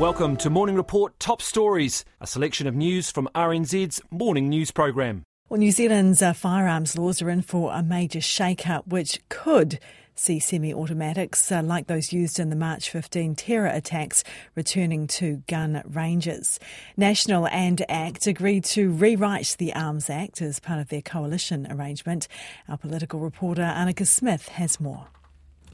Welcome to Morning Report Top Stories, a selection of news from RNZ's morning news program. Well, New Zealand's firearms laws are in for a major shake-up, which could see semi-automatics like those used in the March 15 terror attacks returning to gun ranges. National and ACT agreed to rewrite the Arms Act as part of their coalition arrangement. Our political reporter Anika Smith has more.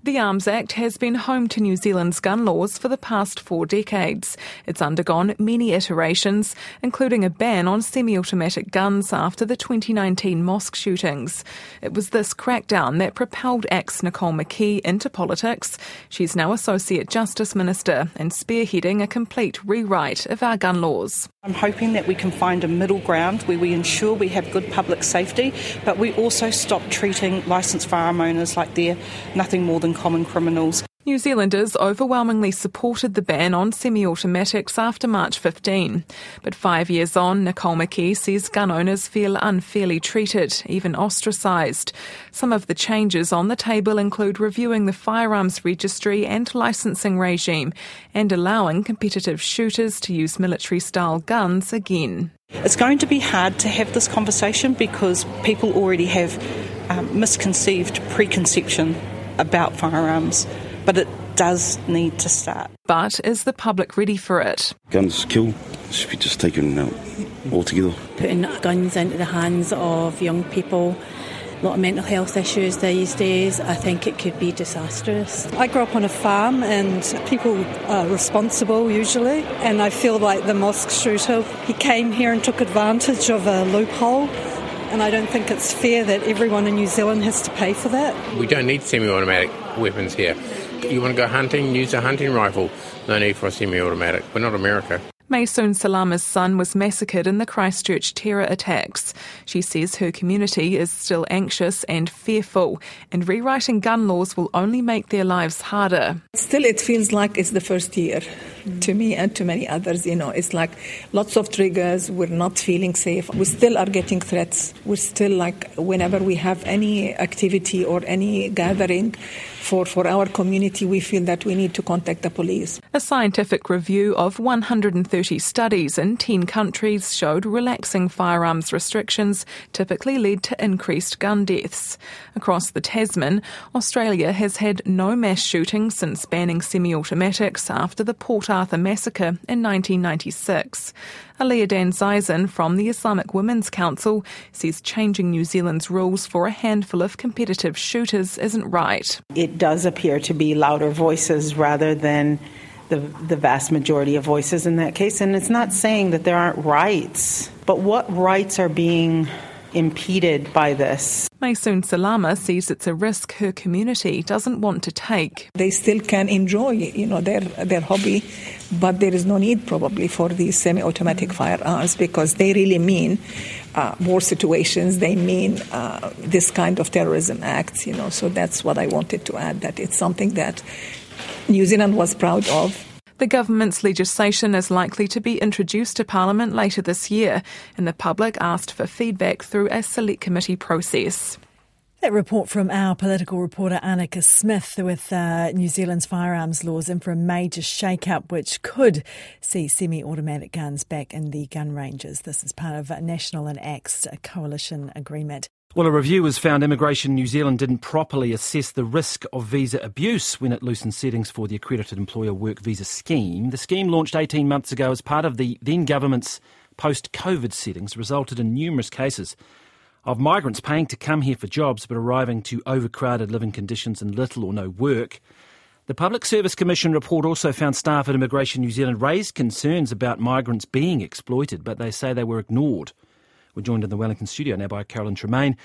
The Arms Act has been home to New Zealand's gun laws for the past 4 decades. It's undergone many iterations, including a ban on semi-automatic guns after the 2019 mosque shootings. It was this crackdown that propelled ACT's Nicole McKee into politics. She's now Associate Justice Minister and spearheading a complete rewrite of our gun laws. I'm hoping that we can find a middle ground where we ensure we have good public safety, but we also stop treating licensed firearm owners like they're nothing more than common criminals. New Zealanders overwhelmingly supported the ban on semi-automatics after March 15. But 5 years on, Nicole McKee says gun owners feel unfairly treated, even ostracised. Some of the changes on the table include reviewing the firearms registry and licensing regime and allowing competitive shooters to use military-style guns again. It's going to be hard to have this conversation because people already have preconception about firearms, but it does need to start. But is the public ready for it? Guns kill should be just taken out altogether. Putting guns into the hands of young people, a lot of mental health issues these days, I think it could be disastrous. I grew up on a farm and people are responsible usually, and I feel like the mosque shooter, he came here and took advantage of a loophole. And I don't think it's fair that everyone in New Zealand has to pay for that. We don't need semi-automatic weapons here. You want to go hunting, use a hunting rifle. No need for a semi-automatic. We're not America. Maysoon Salama's son was massacred in the Christchurch terror attacks. She says her community is still anxious and fearful, and rewriting gun laws will only make their lives harder. Still, it feels like it's the first year to me and to many others. You know, it's like lots of triggers. We're not feeling safe. We still are getting threats. We're still like whenever we have any activity or any gathering for our community, we feel that we need to contact the police. A scientific review of 130 studies in 10 countries showed relaxing firearms restrictions typically led to increased gun deaths. Across the Tasman, Australia has had no mass shootings since banning semi-automatics after the Port Arthur massacre in 1996. Aaliyah Danzizan from the Islamic Women's Council says changing New Zealand's rules for a handful of competitive shooters isn't right. It does appear to be louder voices rather than the vast majority of voices in that case, and it's not saying that there aren't rights, but what rights are being impeded by this? Maysoon Salama sees it's a risk her community doesn't want to take. They still can enjoy, you know, their hobby, but there is no need probably for these semi-automatic firearms because they really mean war situations. They mean this kind of terrorism acts, you know. So that's what I wanted to add, that it's something that New Zealand was proud of. The government's legislation is likely to be introduced to Parliament later this year, and the public asked for feedback through a select committee process. That report from our political reporter Anika Smith with New Zealand's firearms laws in for a major shake-up which could see semi-automatic guns back in the gun ranges. This is part of National and ACT's coalition agreement. Well, a review has found Immigration New Zealand didn't properly assess the risk of visa abuse when it loosened settings for the Accredited Employer Work Visa Scheme. The scheme, launched 18 months ago as part of the then-government's post-COVID settings, resulted in numerous cases of migrants paying to come here for jobs but arriving to overcrowded living conditions and little or no work. The Public Service Commission report also found staff at Immigration New Zealand raised concerns about migrants being exploited, but they say they were ignored. We're joined in the Wellington studio now by Carolyn Tremaine,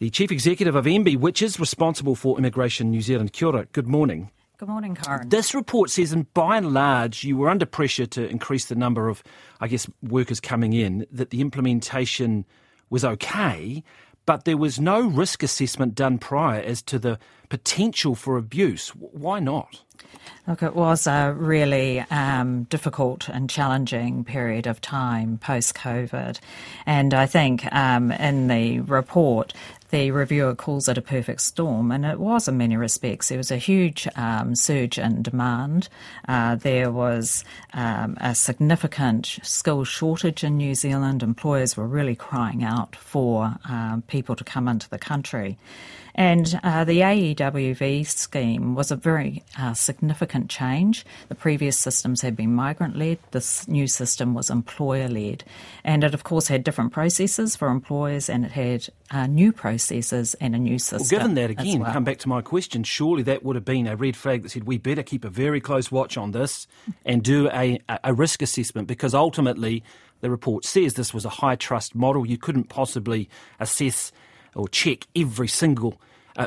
the Chief Executive of MBI, which is responsible for Immigration New Zealand. Kia ora. Good morning. Good morning, Karen. This report says, and by and large, you were under pressure to increase the number of, I guess, workers coming in, that the implementation was okay, but there was no risk assessment done prior as to the potential for abuse. Why not? Look, it was a really difficult and challenging period of time post-COVID. And I think in the report, the reviewer calls it a perfect storm, and it was in many respects. There was a huge surge in demand. There was a significant skill shortage in New Zealand. Employers were really crying out for people to come into the country. And the AEWV scheme was a very significant change. The previous systems had been migrant-led. This new system was employer-led. And it, of course, had different processes for employers, and it had new processes and a new system. Well, given that, again, come back to my question, surely that would have been a red flag that said we better keep a very close watch on this and do a risk assessment, because ultimately the report says this was a high-trust model. You couldn't possibly assess or check every single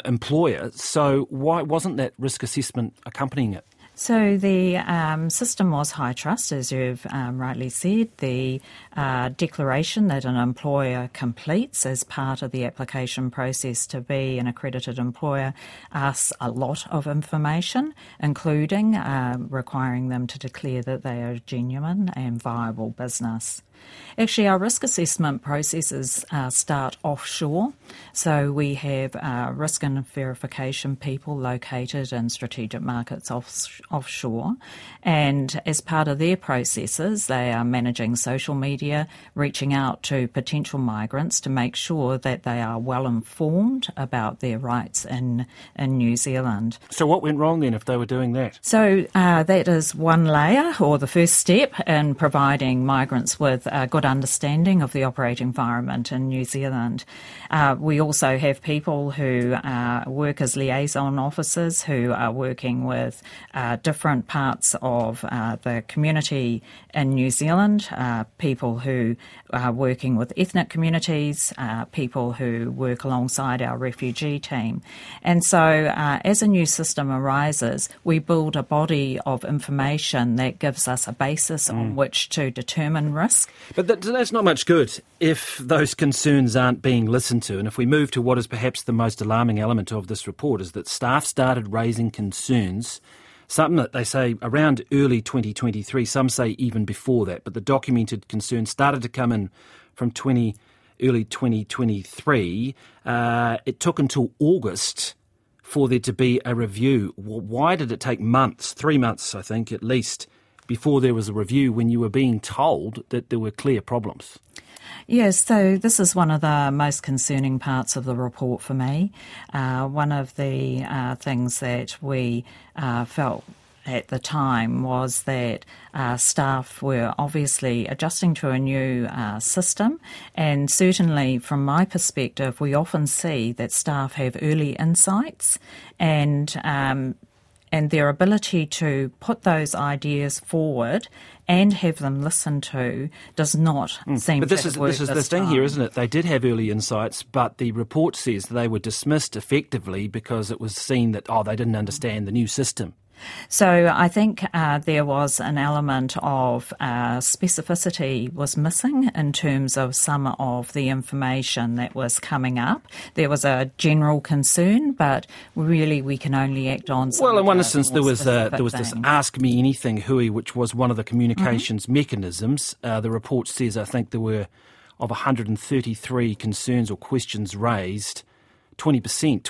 employer. So why wasn't that risk assessment accompanying it? So the system was high trust, as you've rightly said. The declaration that an employer completes as part of the application process to be an accredited employer asks a lot of information, including requiring them to declare that they are a genuine and viable business. Actually, our risk assessment processes start offshore. So we have risk and verification people located in strategic markets offshore. And as part of their processes, they are managing social media, reaching out to potential migrants to make sure that they are well informed about their rights in New Zealand. So what went wrong then if they were doing that? So that is one layer, or the first step, in providing migrants with a good understanding of the operating environment in New Zealand. We also have people who work as liaison officers who are working with different parts of the community in New Zealand, people who are working with ethnic communities, people who work alongside our refugee team. And so as a new system arises, we build a body of information that gives us a basis on which to determine risk. But that's not much good if those concerns aren't being listened to. And if we move to what is perhaps the most alarming element of this report, is that staff started raising concerns, something that they say around early 2023, some say even before that, but the documented concerns started to come in from early 2023. It took until August for there to be a review. Well, why did it take months, 3 months, I think, at least, before there was a review when you were being told that there were clear problems? Yes, so this is one of the most concerning parts of the report for me. One of the things that we felt at the time was that staff were obviously adjusting to a new system, and certainly from my perspective we often see that staff have early insights and their ability to put those ideas forward and have them listened to does not seem to work. But this is the thing here, isn't it? They did have early insights, but the report says they were dismissed effectively because it was seen that, they didn't understand the new system. So I think there was an element of specificity was missing in terms of some of the information that was coming up. There was a general concern, but really we can only act on some. Well, in one instance, there was this Ask Me Anything hui, which was one of the communications mechanisms. The report says, I think, there were of 133 concerns or questions raised. 26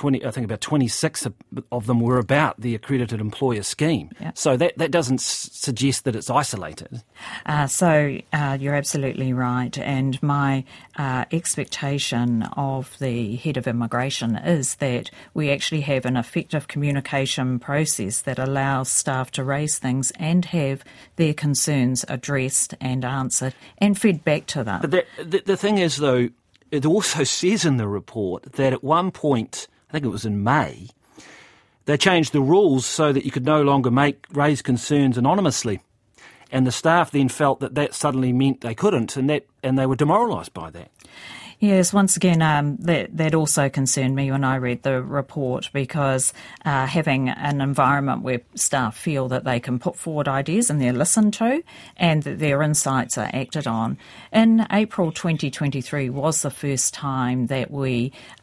of them were about the accredited employer scheme. Yep. So that doesn't suggest that it's isolated. So you're absolutely right. And my expectation of the Head of Immigration is that we actually have an effective communication process that allows staff to raise things and have their concerns addressed and answered and fed back to them. But the thing is, though, it also says in the report that at one point, I think it was in May, they changed the rules so that you could no longer raise concerns anonymously. And the staff then felt that suddenly meant they couldn't, and they were demoralised by that. Yes, once again, that also concerned me when I read the report, because having an environment where staff feel that they can put forward ideas and they're listened to and that their insights are acted on. In April 2023 was the first time that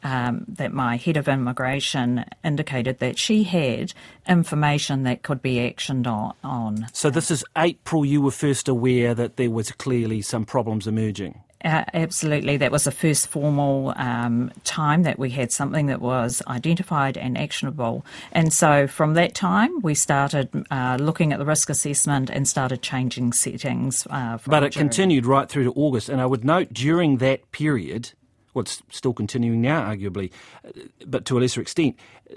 that my Head of Immigration indicated that she had information that could be actioned on. So this is April you were first aware that there was clearly some problems emerging? Absolutely. That was the first formal time that we had something that was identified and actionable. And so from that time, we started looking at the risk assessment and started changing settings. But it continued right through to August. And I would note during that period, well, it's still continuing now, arguably, but to a lesser extent,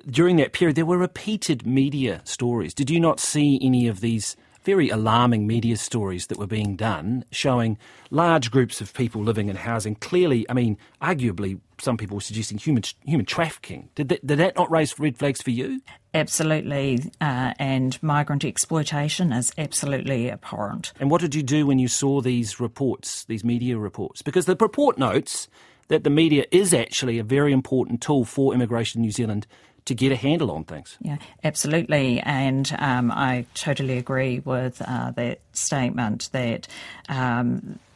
during that period, there were repeated media stories. Did you not see any of these very alarming media stories that were being done showing large groups of people living in housing? Clearly, I mean, arguably, some people were suggesting human trafficking. Did that not raise red flags for you? Absolutely, and migrant exploitation is absolutely abhorrent. And what did you do when you saw these reports, these media reports? Because the report notes that the media is actually a very important tool for Immigration New Zealand to get a handle on things. Yeah, absolutely. And I totally agree with that statement that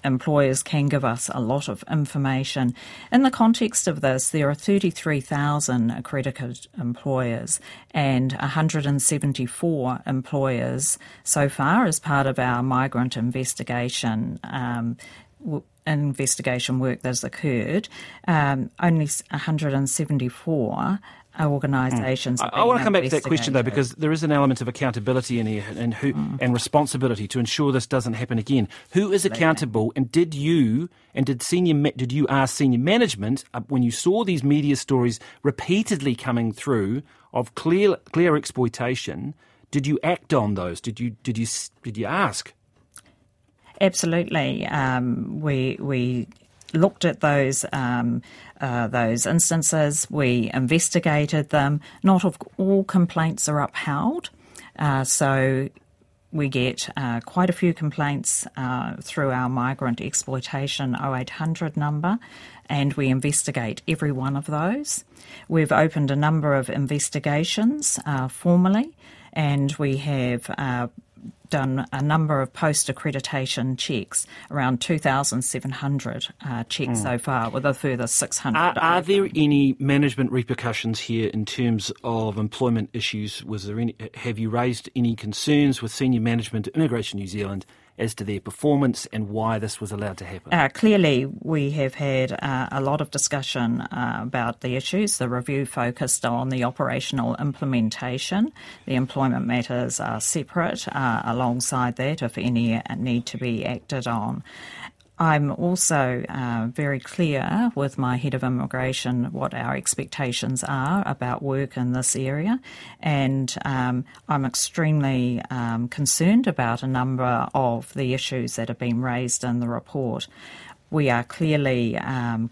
employers can give us a lot of information. In the context of this, there are 33,000 accredited employers and 174 employers so far as part of our migrant investigation work that has occurred. Only 174 organisations. I want to come back to that question though, because there is an element of accountability in here and who and responsibility to ensure this doesn't happen again. Who is accountable? And did you ask senior management when you saw these media stories repeatedly coming through of clear exploitation? Did you act on those? Did you ask? Absolutely. We looked at those instances. We investigated them. Not all complaints are upheld, so we get quite a few complaints through our migrant exploitation 0800 number, and we investigate every one of those. We've opened a number of investigations formally, and we have done a number of post-accreditation checks, around 2,700 checks so far, with a further 600. Are there any management repercussions here in terms of employment issues? Have you raised any concerns with senior management at Immigration New Zealand as to their performance and why this was allowed to happen? Clearly, we have had a lot of discussion about the issues. The review focused on the operational implementation. The employment matters are separate alongside that, if any need to be acted on. I'm also very clear with my head of immigration what our expectations are about work in this area, and I'm extremely concerned about a number of the issues that have been raised in the report. We are clearly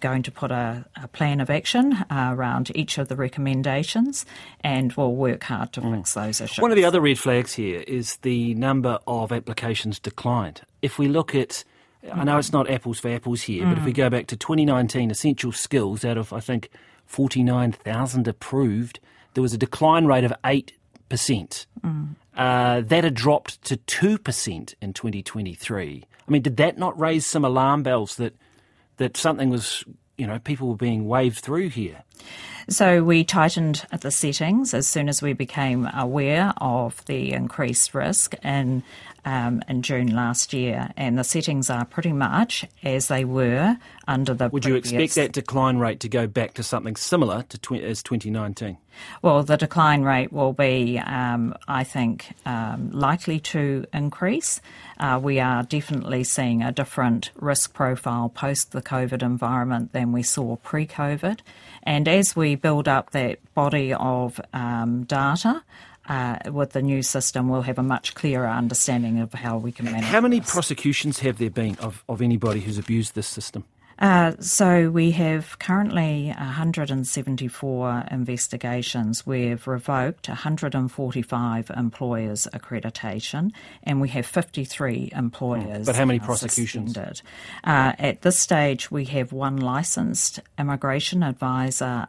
going to put a plan of action around each of the recommendations, and we'll work hard to fix those issues. One of the other red flags here is the number of applications declined. If we look at, I know it's not apples for apples here, but if we go back to 2019, essential skills out of, I think, 49,000 approved, there was a decline rate of 8%. That had dropped to 2% in 2023. I mean, did that not raise some alarm bells that something was, people were being waved through here? So we tightened the settings as soon as we became aware of the increased risk in June last year, and the settings are pretty much as they were under the Would previous. You expect that decline rate to go back to something similar to as 2019? Well, the decline rate will be, I think, likely to increase. We are definitely seeing a different risk profile post the COVID environment than we saw pre-COVID. And as we build up that body of data with the new system, we'll have a much clearer understanding of how we can manage this. How many prosecutions have there been of anybody who's abused this system? So we have currently 174 investigations. We've revoked 145 employers' accreditation, and we have 53 employers. But how many prosecutions? At this stage, we have one licensed immigration advisor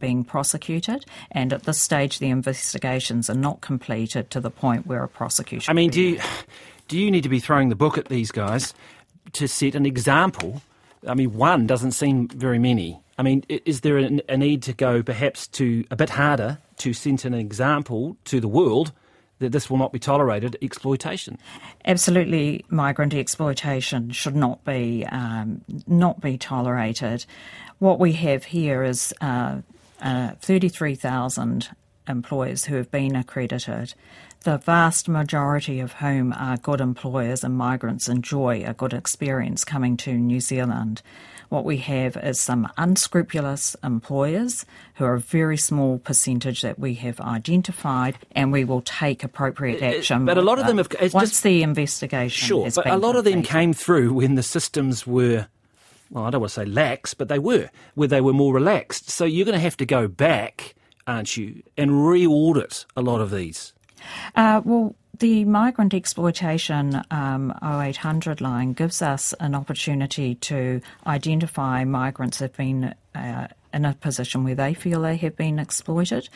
being prosecuted, and at this stage, the investigations are not completed to the point where a prosecution. I mean, do you need to be throwing the book at these guys to set an example? I mean, one doesn't seem very many. I mean, is there a need to go perhaps to a bit harder to set an example to the world that this will not be tolerated exploitation. Absolutely, migrant exploitation should not be tolerated. What we have here is 33,000 employers who have been accredited, the vast majority of whom are good employers, and migrants enjoy a good experience coming to New Zealand. What we have is some unscrupulous employers who are a very small percentage that we have identified, and we will take appropriate action. But a lot of them have... the investigation has been... Sure, but a lot of them came through when the systems were, well, I don't want to say lax, but they were, where they were more relaxed. So you're going to have to go back, aren't you, and re-audit a lot of these. Well, the Migrant Exploitation 0800 line gives us an opportunity to identify migrants that have been in a position where they feel they have been exploited.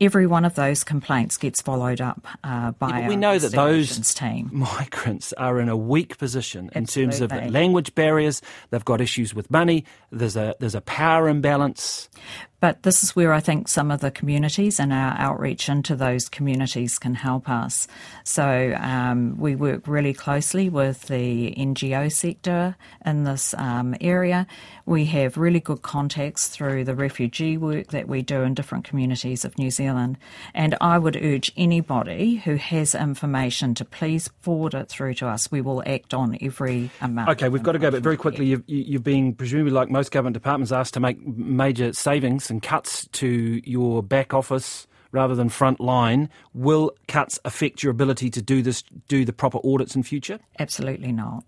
Every one of those complaints gets followed up by our investigations team. We know that those migrants are in a weak position in terms of language barriers. They've got issues with money. There's a power imbalance. But this is where I think some of the communities and our outreach into those communities can help us. So we work really closely with the NGO sector in this area. We have really good contacts through the refugee work that we do in different communities of New Zealand. And I would urge anybody who has information to please forward it through to us. We will act on every amount. Okay, we've got to go, but very quickly, you've been, presumably like most government departments, asked to make major savings and cuts to your back office rather than front line. Will cuts affect your ability to do the proper audits in future? Absolutely not.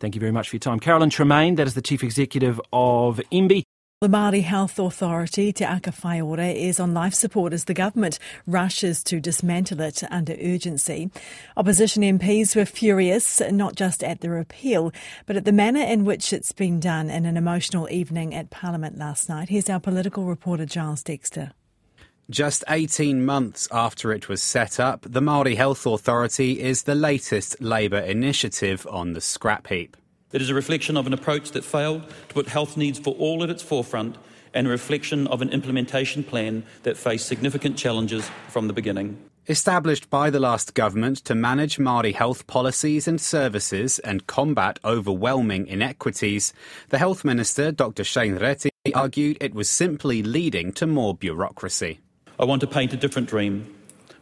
Thank you very much for your time. Carolyn Tremaine, that is the Chief Executive of MBI. The Māori Health Authority, Te Aka Whai Ora, is on life support as the government rushes to dismantle it under urgency. Opposition MPs were furious, not just at the repeal, but at the manner in which it's been done in an emotional evening at Parliament last night. Here's our political reporter, Giles Dexter. Just 18 months after it was set up, the Māori Health Authority is the latest Labour initiative on the scrap heap. It is a reflection of an approach that failed to put health needs for all at its forefront, and a reflection of an implementation plan that faced significant challenges from the beginning. Established by the last government to manage Māori health policies and services and combat overwhelming inequities, the Health Minister, Dr. Shane Reti, argued it was simply leading to more bureaucracy. I want to paint a different dream,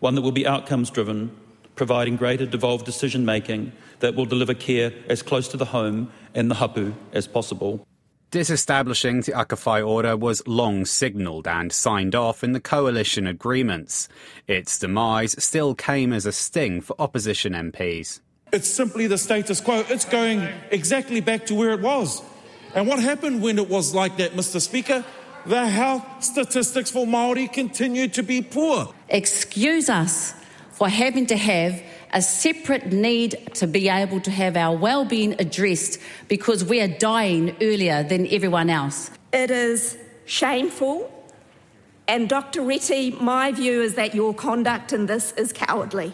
one that will be outcomes-driven, providing greater devolved decision-making that will deliver care as close to the home and the hapu as possible. Disestablishing Te Aka Whai Ora was long signalled and signed off in the coalition agreements. Its demise still came as a sting for opposition MPs. It's simply the status quo. It's going exactly back to where it was. And what happened when it was like that, Mr. Speaker? The health statistics for Māori continue to be poor. Excuse us for having to have a separate need to be able to have our well-being addressed because we are dying earlier than everyone else. It is shameful, and Dr. Reti, my view is that your conduct in this is cowardly.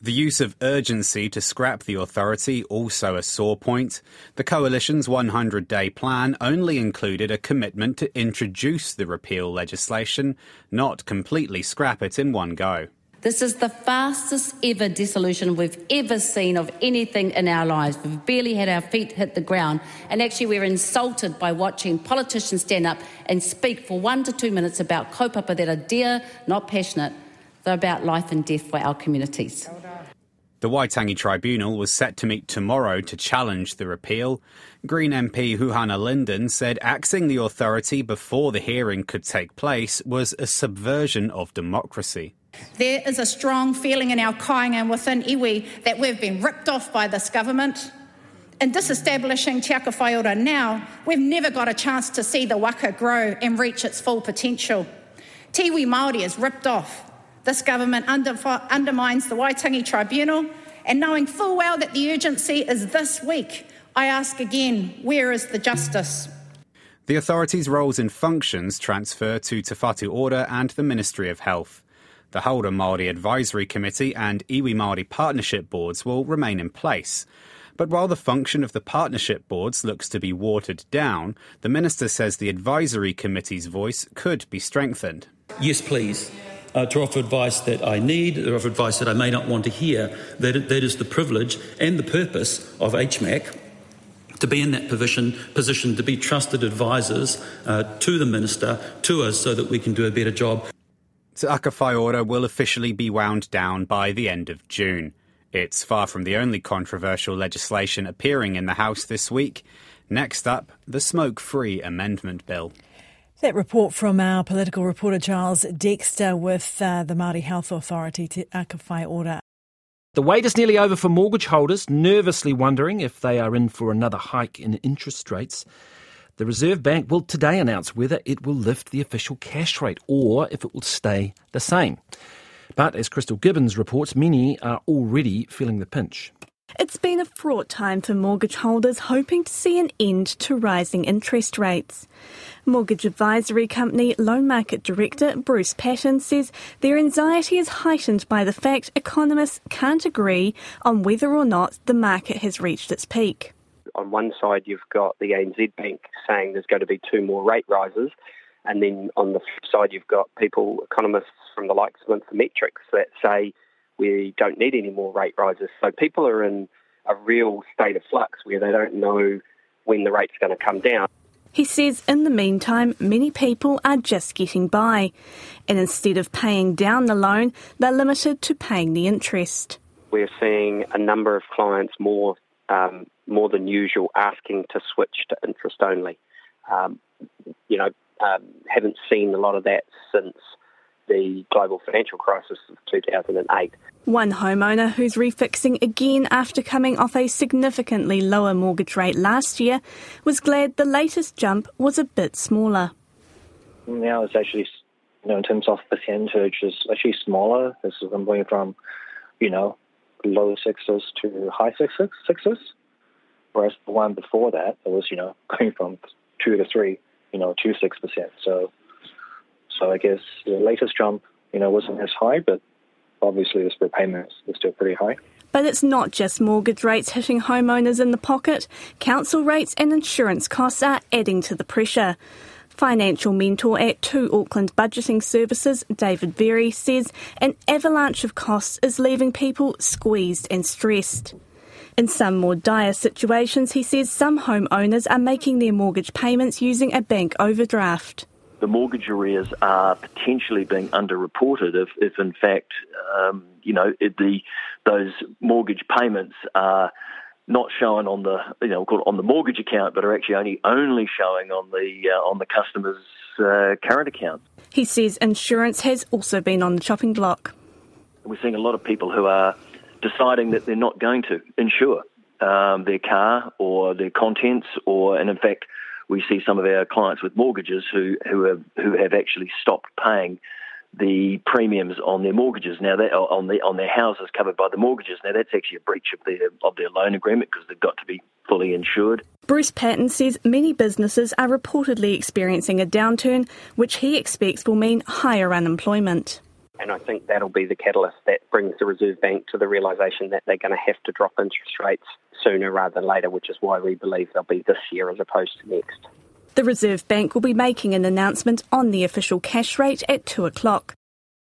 The use of urgency to scrap the authority also a sore point. The coalition's 100-day plan only included a commitment to introduce the repeal legislation, not completely scrap it in one go. This is the fastest ever dissolution we've ever seen of anything in our lives. We've barely had our feet hit the ground, and actually we're insulted by watching politicians stand up and speak for 1 to 2 minutes about kaupapa that are dear, not passionate. They're about life and death for our communities. The Waitangi Tribunal was set to meet tomorrow to challenge the repeal. Green MP Huhana Linden said axing the authority before the hearing could take place was a subversion of democracy. There is a strong feeling in our kāinga and within iwi that we've been ripped off by this government. In disestablishing Te Aka Whai Ora now, we've never got a chance to see the waka grow and reach its full potential. Tiwi Māori is ripped off. This government undermines the Waitangi Tribunal, and knowing full well that the urgency is this week, I ask again, where is the justice? The authority's roles and functions transfer to Te Whatu Ora and the Ministry of Health. The Hora Māori Advisory Committee and Iwi Māori Partnership Boards will remain in place. But while the function of the partnership boards looks to be watered down, the Minister says the Advisory Committee's voice could be strengthened. Yes, please. to offer advice that I need, or offer advice that I may not want to hear. That is the privilege and the purpose of HMAC, to be in that position, to be trusted advisors to the Minister, to us, so that we can do a better job. Te Aka Whai Ora will officially be wound down by the end of June. It's far from the only controversial legislation appearing in the House this week. Next up, the smoke-free amendment bill. That report from our political reporter Charles Dexter with the Māori Health Authority, Te Aka Whai Ora. The wait is nearly over for mortgage holders, nervously wondering if they are in for another hike in interest rates. The Reserve Bank will today announce whether it will lift the official cash rate or if it will stay the same. But as Crystal Gibbons reports, many are already feeling the pinch. It's been a fraught time for mortgage holders hoping to see an end to rising interest rates. Mortgage advisory company Loan Market Director Bruce Patton says their anxiety is heightened by the fact economists can't agree on whether or not the market has reached its peak. On one side, you've got the ANZ Bank saying there's going to be 2 more rate rises, and then on the flip side, you've got economists from the likes of Infometrics that say we don't need any more rate rises. So people are in a real state of flux where they don't know when the rate's going to come down. He says in the meantime, many people are just getting by, and instead of paying down the loan, they're limited to paying the interest. We're seeing a number of clients more than usual asking to switch to interest only. Haven't seen a lot of that since the global financial crisis of 2008. One homeowner who's refixing again after coming off a significantly lower mortgage rate last year was glad the latest jump was a bit smaller. Now it's actually, in terms of percentage, it's actually smaller. This is going from, low sixes to high sixes. Whereas the one before that, it was, going from 2 to 3, 2.6%. So I guess the latest jump, wasn't as high, but obviously this repayment is still pretty high. But it's not just mortgage rates hitting homeowners in the pocket. Council rates and insurance costs are adding to the pressure. Financial mentor at Two Auckland Budgeting Services, David Berry, says an avalanche of costs is leaving people squeezed and stressed. In some more dire situations, he says some homeowners are making their mortgage payments using a bank overdraft. The mortgage arrears are potentially being underreported if in fact, those mortgage payments are not shown on the, on the mortgage account, but are actually only showing on the customer's current account. He says insurance has also been on the chopping block. We're seeing a lot of people who are deciding that they're not going to insure their car or their contents, and in fact, we see some of our clients with mortgages who have actually stopped paying the premiums on their mortgages. Now that on their houses covered by the mortgages. Now that's actually a breach of their loan agreement because they've got to be fully insured. Bruce Patton says many businesses are reportedly experiencing a downturn, which he expects will mean higher unemployment. And I think that'll be the catalyst that brings the Reserve Bank to the realisation that they're going to have to drop interest rates sooner rather than later, which is why we believe they'll be this year as opposed to next. The Reserve Bank will be making an announcement on the official cash rate at 2 o'clock.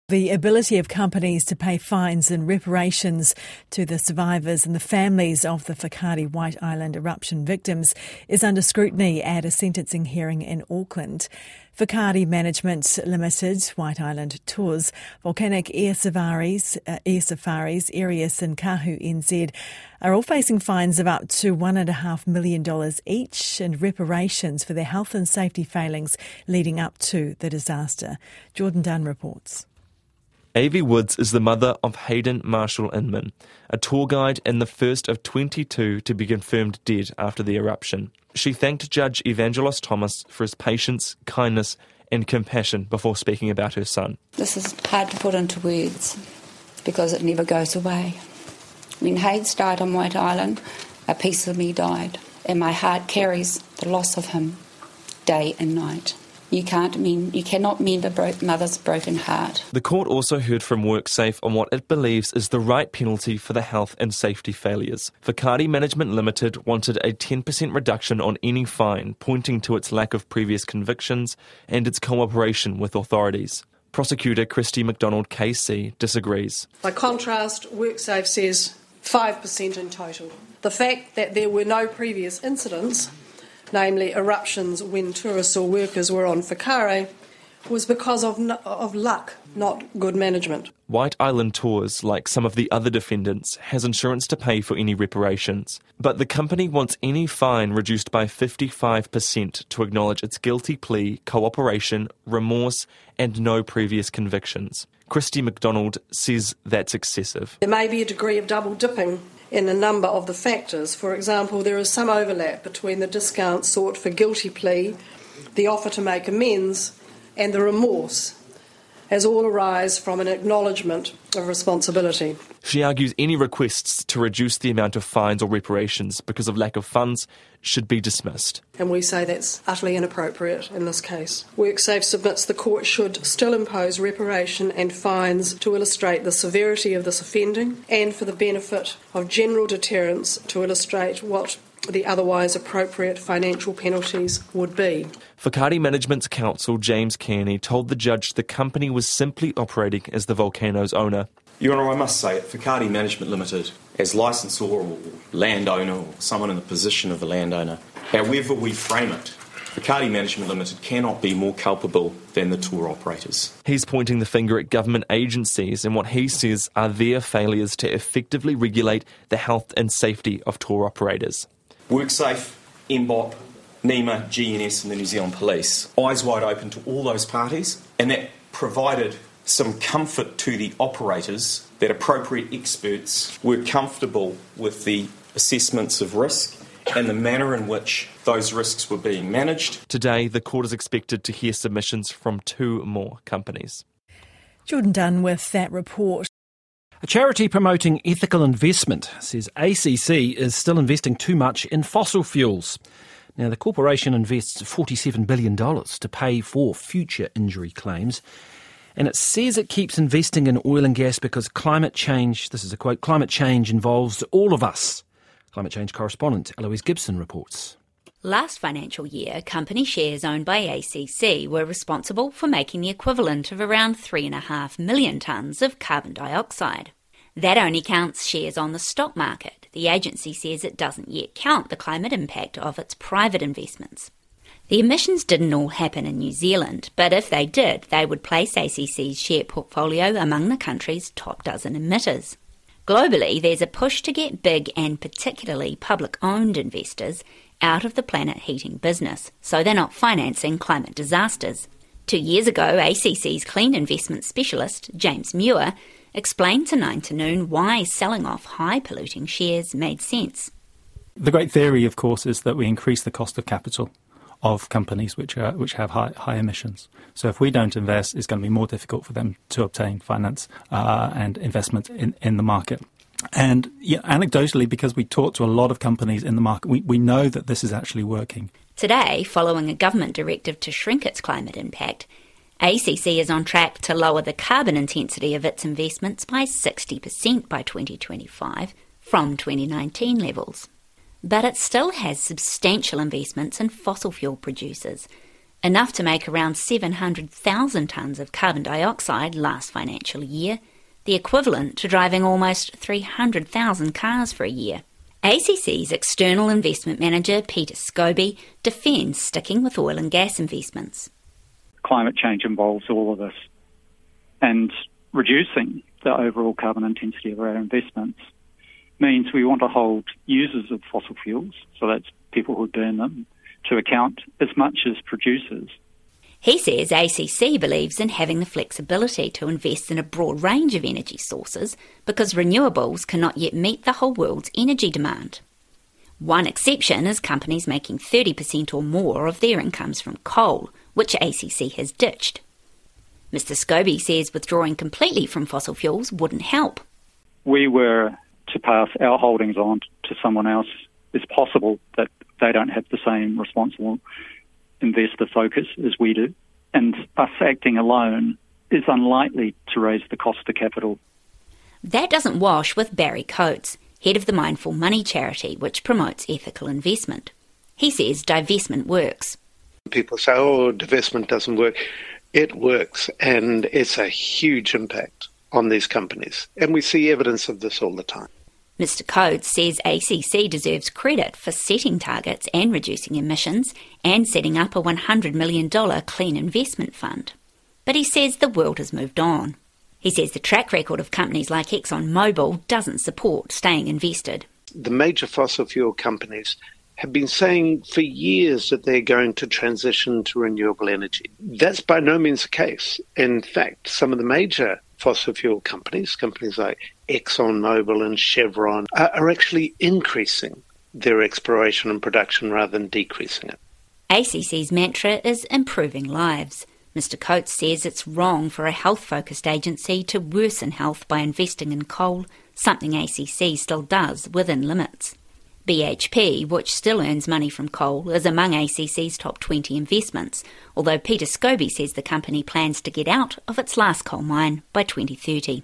The ability of companies to pay fines and reparations to the survivors and the families of the Whakaari White Island eruption victims is under scrutiny at a sentencing hearing in Auckland. Whakaari Management Limited, White Island Tours, Volcanic Air Safaris, Aerius and Kahu NZ are all facing fines of up to $1.5 million each and reparations for their health and safety failings leading up to the disaster. Jordan Dunn reports. A.V. Woods is the mother of Hayden Marshall-Inman, a tour guide and the first of 22 to be confirmed dead after the eruption. She thanked Judge Evangelos Thomas for his patience, kindness and compassion before speaking about her son. This is hard to put into words because it never goes away. When Hayes died on White Island, a piece of me died, and my heart carries the loss of him day and night. You cannot mend a mother's broken heart. The court also heard from WorkSafe on what it believes is the right penalty for the health and safety failures. Whakaari Management Limited wanted a 10% reduction on any fine, pointing to its lack of previous convictions and its cooperation with authorities. Prosecutor Christy McDonald KC disagrees. By contrast, WorkSafe says 5% in total. The fact that there were no previous incidents, namely eruptions when tourists or workers were on Whakaari, was because of luck, not good management. White Island Tours, like some of the other defendants, has insurance to pay for any reparations, but the company wants any fine reduced by 55% to acknowledge its guilty plea, cooperation, remorse and no previous convictions. Christy McDonald says that's excessive. There may be a degree of double dipping in a number of the factors. For example, there is some overlap between the discount sought for guilty plea, the offer to make amends and the remorse, as all arise from an acknowledgement of responsibility. She argues any requests to reduce the amount of fines or reparations because of lack of funds should be dismissed. And we say that's utterly inappropriate in this case. WorkSafe submits the court should still impose reparation and fines to illustrate the severity of this offending and for the benefit of general deterrence to illustrate what the otherwise appropriate financial penalties would be. Whakaari Management's counsel, James Kearney, told the judge the company was simply operating as the volcano's owner. Your Honour, I must say, at Whakaari Management Limited, as licensor or landowner or someone in the position of the landowner, however we frame it, Whakaari Management Limited cannot be more culpable than the tour operators. He's pointing the finger at government agencies and what he says are their failures to effectively regulate the health and safety of tour operators. WorkSafe, MBOP, NEMA, GNS and the New Zealand Police, eyes wide open to all those parties, and that provided some comfort to the operators that appropriate experts were comfortable with the assessments of risk and the manner in which those risks were being managed. Today, the court is expected to hear submissions from two more companies. Jordan Dunn with that report. A charity promoting ethical investment says ACC is still investing too much in fossil fuels. Now, the corporation invests $47 billion to pay for future injury claims, and it says it keeps investing in oil and gas because climate change, this is a quote, climate change involves all of us. Climate change correspondent Eloise Gibson reports. Last financial year, company shares owned by ACC were responsible for making the equivalent of around 3.5 million tonnes of carbon dioxide. That only counts shares on the stock market. The agency says it doesn't yet count the climate impact of its private investments. The emissions didn't all happen in New Zealand, but if they did, they would place ACC's share portfolio among the country's top dozen emitters. Globally, there's a push to get big and particularly public-owned investors out of the planet heating business, so they're not financing climate disasters. 2 years ago, ACC's clean investment specialist, James Muir, explained to 9 to Noon why selling off high-polluting shares made sense. The great theory, of course, is that we increase the cost of capital of companies which have high emissions. So if we don't invest, it's going to be more difficult for them to obtain finance and investment in the market. And yeah, anecdotally, because we talk to a lot of companies in the market, we know that this is actually working. Today, following a government directive to shrink its climate impact, ACC is on track to lower the carbon intensity of its investments by 60% by 2025 from 2019 levels. But it still has substantial investments in fossil fuel producers, enough to make around 700,000 tonnes of carbon dioxide last financial year, the equivalent to driving almost 300,000 cars for a year. ACC's external investment manager, Peter Scobie, defends sticking with oil and gas investments. Climate change involves all of us, and reducing the overall carbon intensity of our investments means we want to hold users of fossil fuels, so that's people who burn them, to account as much as producers. He says ACC believes in having the flexibility to invest in a broad range of energy sources because renewables cannot yet meet the whole world's energy demand. One exception is companies making 30% or more of their incomes from coal, which ACC has ditched. Mr. Scobie says withdrawing completely from fossil fuels wouldn't help. We were to pass our holdings on to someone else, it's possible that they don't have the same responsible investor focus as we do, and us acting alone is unlikely to raise the cost of capital. That doesn't wash with Barry Coates, head of the Mindful Money charity, which promotes ethical investment. He says divestment works. People say, divestment doesn't work. it works, and it's a huge impact on these companies. And we see evidence of this all the time. Mr Coates says ACC deserves credit for setting targets and reducing emissions and setting up a $100 million clean investment fund. But he says the world has moved on. He says the track record of companies like ExxonMobil doesn't support staying invested. The major fossil fuel companies have been saying for years that they're going to transition to renewable energy. That's by no means the case. In fact, some of the major fossil fuel companies, companies like ExxonMobil and Chevron, are actually increasing their exploration and production rather than decreasing it. ACC's mantra is improving lives. Mr Coates says it's wrong for a health-focused agency to worsen health by investing in coal, something ACC still does within limits. BHP, which still earns money from coal, is among ACC's top 20 investments, although Peter Scobie says the company plans to get out of its last coal mine by 2030.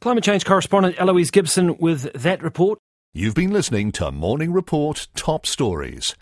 Climate change correspondent Eloise Gibson with that report. You've been listening to Morning Report Top Stories.